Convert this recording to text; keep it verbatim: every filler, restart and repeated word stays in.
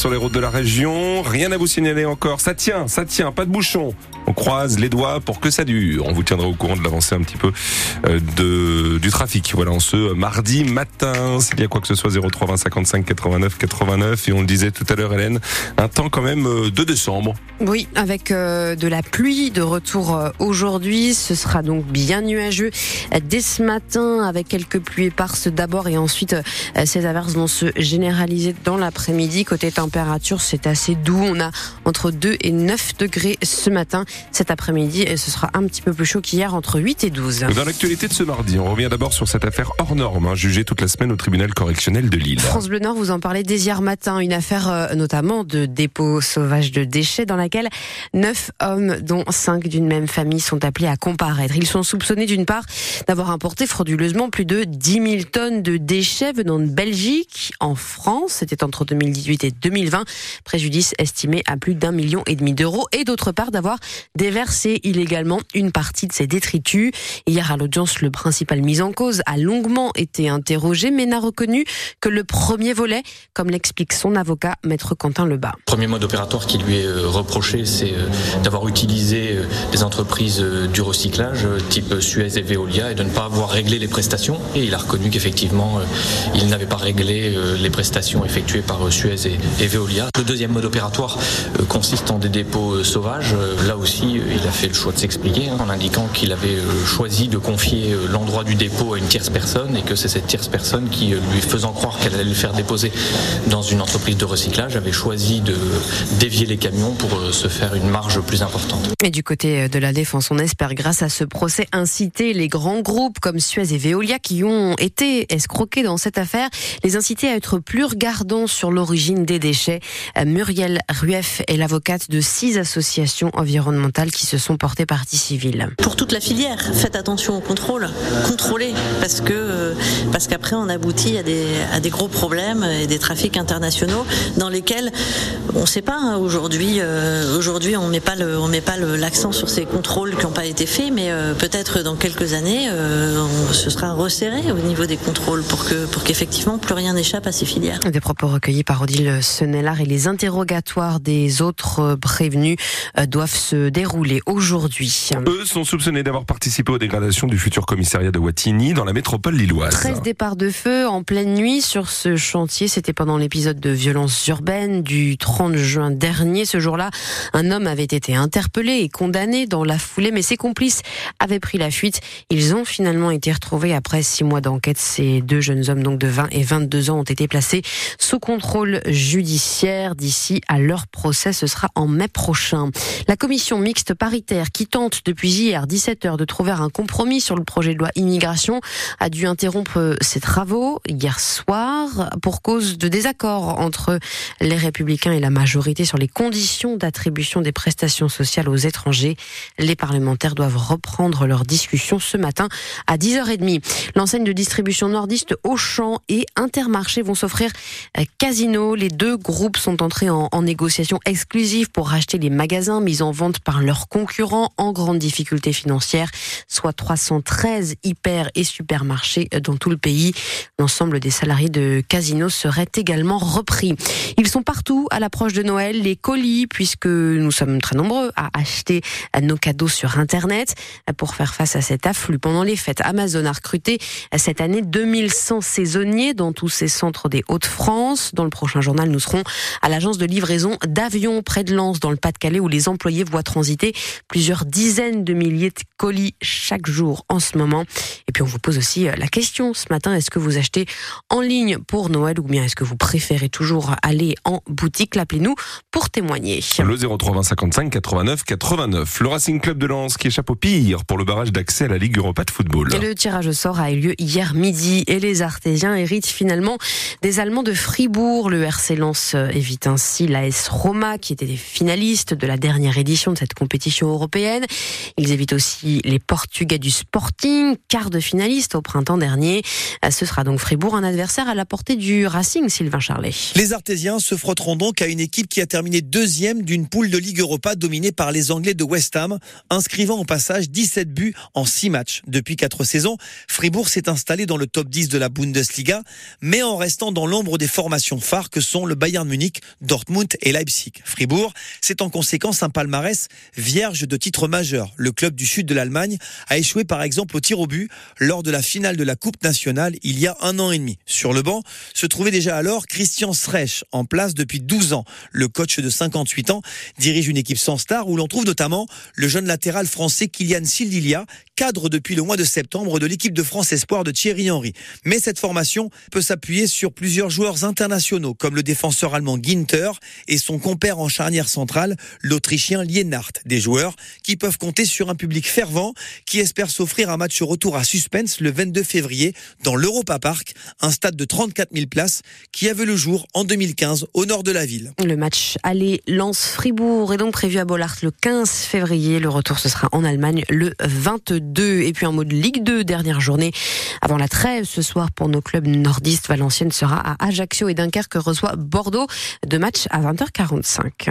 Sur les routes de la région, rien à vous signaler encore, ça tient, ça tient, pas de bouchon. On croise les doigts pour que ça dure. On vous tiendra au courant de l'avancée un petit peu euh, de, du trafic. Voilà, en ce mardi matin, s'il y a quoi que ce soit, zéro trois vingt cinquante-cinq quatre-vingt-neuf quatre-vingt-neuf. Et on le disait tout à l'heure, Hélène, un temps quand même euh, de décembre. Oui, avec euh, de la pluie de retour euh, aujourd'hui. Ce sera donc bien nuageux euh, dès ce matin, avec quelques pluies éparses d'abord. Et ensuite, euh, ces averses vont se généraliser dans l'après-midi. Côté température, c'est assez doux. On a entre deux et neuf degrés ce matin. Cet après-midi, et ce sera un petit peu plus chaud qu'hier, entre huit et douze. Dans l'actualité de ce mardi, on revient d'abord sur cette affaire hors norme, hein, jugée toute la semaine au tribunal correctionnel de Lille. France Bleu Nord vous en parlait dès hier matin. Une affaire euh, notamment de dépôt sauvage de déchets dans laquelle neuf hommes, dont cinq d'une même famille, sont appelés à comparaître. Ils sont soupçonnés d'une part d'avoir importé frauduleusement plus de dix mille tonnes de déchets venant de Belgique en France. C'était entre deux mille dix-huit et deux mille vingt, préjudice estimé à plus d'un million et demi d'euros, et d'autre part d'avoir déversé illégalement une partie de ses détritus. Hier à l'audience, le principal mis en cause a longuement été interrogé, mais n'a reconnu que le premier volet, comme l'explique son avocat, maître Quentin Lebas. Le premier mode opératoire qui lui est reproché, c'est d'avoir utilisé des entreprises du recyclage, type Suez et Veolia, et de ne pas avoir réglé les prestations. Et il a reconnu qu'effectivement, il n'avait pas réglé les prestations effectuées par Suez et et Veolia. Le deuxième mode opératoire consiste en des dépôts sauvages. Là aussi, il a fait le choix de s'expliquer en indiquant qu'il avait choisi de confier l'endroit du dépôt à une tierce personne et que c'est cette tierce personne qui, lui faisant croire qu'elle allait le faire déposer dans une entreprise de recyclage, avait choisi de dévier les camions pour se faire une marge plus importante. Et du côté de la défense, on espère grâce à ce procès inciter les grands groupes comme Suez et Veolia qui ont été escroqués dans cette affaire, les inciter à être plus regardants sur l'origine des Des déchets. Muriel Rueff est l'avocate de six associations environnementales qui se sont portées partie civile. Pour toute la filière, faites attention au contrôle, contrôlez, parce que parce qu'après on aboutit à des à des gros problèmes et des trafics internationaux dans lesquels on ne sait pas hein, aujourd'hui. Euh, aujourd'hui on met pas le on met pas le, l'accent sur ces contrôles qui n'ont pas été faits, mais euh, peut-être dans quelques années euh, on se sera resserré au niveau des contrôles pour que pour qu'effectivement plus rien n'échappe à ces filières. Des propos recueillis par Odile Senelard, et les interrogatoires des autres prévenus doivent se dérouler aujourd'hui. Eux sont soupçonnés d'avoir participé aux dégradations du futur commissariat de Wattignies dans la métropole lilloise. treize départs de feu en pleine nuit sur ce chantier. C'était pendant l'épisode de violence urbaine du trente juin dernier. Ce jour-là, un homme avait été interpellé et condamné dans la foulée, mais ses complices avaient pris la fuite. Ils ont finalement été retrouvés après six mois d'enquête. Ces deux jeunes hommes donc de vingt et vingt-deux ans ont été placés sous contrôle judiciaire. judiciaire d'ici à leur procès, ce sera en mai prochain. La commission mixte paritaire qui tente depuis hier dix-sept heures de trouver un compromis sur le projet de loi immigration a dû interrompre ses travaux hier soir pour cause de désaccord entre les Républicains et la majorité sur les conditions d'attribution des prestations sociales aux étrangers. Les parlementaires doivent reprendre leur discussion ce matin à dix heures trente. L'enseigne de distribution nordiste Auchan et Intermarché vont s'offrir Casino. Les deux Deux groupes sont entrés en, en négociation exclusive pour racheter les magasins mis en vente par leurs concurrents en grande difficulté financière, soit trois cent treize hyper et supermarchés dans tout le pays. L'ensemble des salariés de Casino seraient également repris. Ils sont partout à l'approche de Noël, les colis, puisque nous sommes très nombreux à acheter nos cadeaux sur Internet. Pour faire face à cet afflux pendant les fêtes, Amazon a recruté cette année deux mille cent saisonniers dans tous ces centres des Hauts-de-France. Dans le prochain journal, nous serons à l'agence de livraison d'avions près de Lens, dans le Pas-de-Calais, où les employés voient transiter plusieurs dizaines de milliers de colis chaque jour en ce moment. Et puis on vous pose aussi la question ce matin, est-ce que vous achetez en ligne pour Noël ou bien est-ce que vous préférez toujours aller en boutique? Appelez-nous pour témoigner. Le zéro trois vingt cinquante-cinq quatre-vingt-neuf quatre-vingt-neuf. Le Racing Club de Lens qui échappe au pire pour le barrage d'accès à la Ligue Europa de football. Et le tirage au sort a eu lieu hier midi et les Artésiens héritent finalement des Allemands de Fribourg. Le R C Lens évite ainsi l'A S Roma qui était finaliste de la dernière édition de cette compétition européenne. Ils évitent aussi les Portugais du Sporting, quart de finaliste au printemps dernier. Ce sera donc Fribourg, un adversaire à la portée du Racing, Sylvain Charlet. Les Artésiens se frotteront donc à une équipe qui a terminé deuxième d'une poule de Ligue Europa dominée par les Anglais de West Ham, inscrivant au passage dix-sept buts en six matchs. Depuis quatre saisons, Fribourg s'est installé dans le top dix de la Bundesliga, mais en restant dans l'ombre des formations phares que sont le Bayern Munich, Dortmund et Leipzig. Fribourg, c'est en conséquence un palmarès vierge de titres majeurs. Le club du sud de l'Allemagne a échoué par exemple au tir au but lors de la finale de la Coupe nationale il y a un an et demi. Sur le banc se trouvait déjà alors Christian Streich, en place depuis douze ans. Le coach de cinquante-huit ans dirige une équipe sans star où l'on trouve notamment le jeune latéral français Kylian Sildilia, cadre depuis le mois de septembre de l'équipe de France Espoir de Thierry Henry. Mais cette formation peut s'appuyer sur plusieurs joueurs internationaux comme le défenseur allemand Ginter et son compère en charnière centrale, l'Autrichien Lienhart. Des joueurs qui peuvent compter sur un public fervent qui espère s'offrir un match retour à suspense le vingt-deux février dans l'Europa Park, un stade de trente-quatre mille places qui a vu le jour en deux mille quinze au nord de la ville. Le match aller Lens-Fribourg est donc prévu à Bollard le quinze février. Le retour ce sera en Allemagne le vingt-deux. Et puis un mot de Ligue deux, dernière journée avant la trêve ce soir pour nos clubs nordistes. Valenciennes sera à Ajaccio et Dunkerque reçoit Bordeaux. Deux matchs à vingt heures quarante-cinq.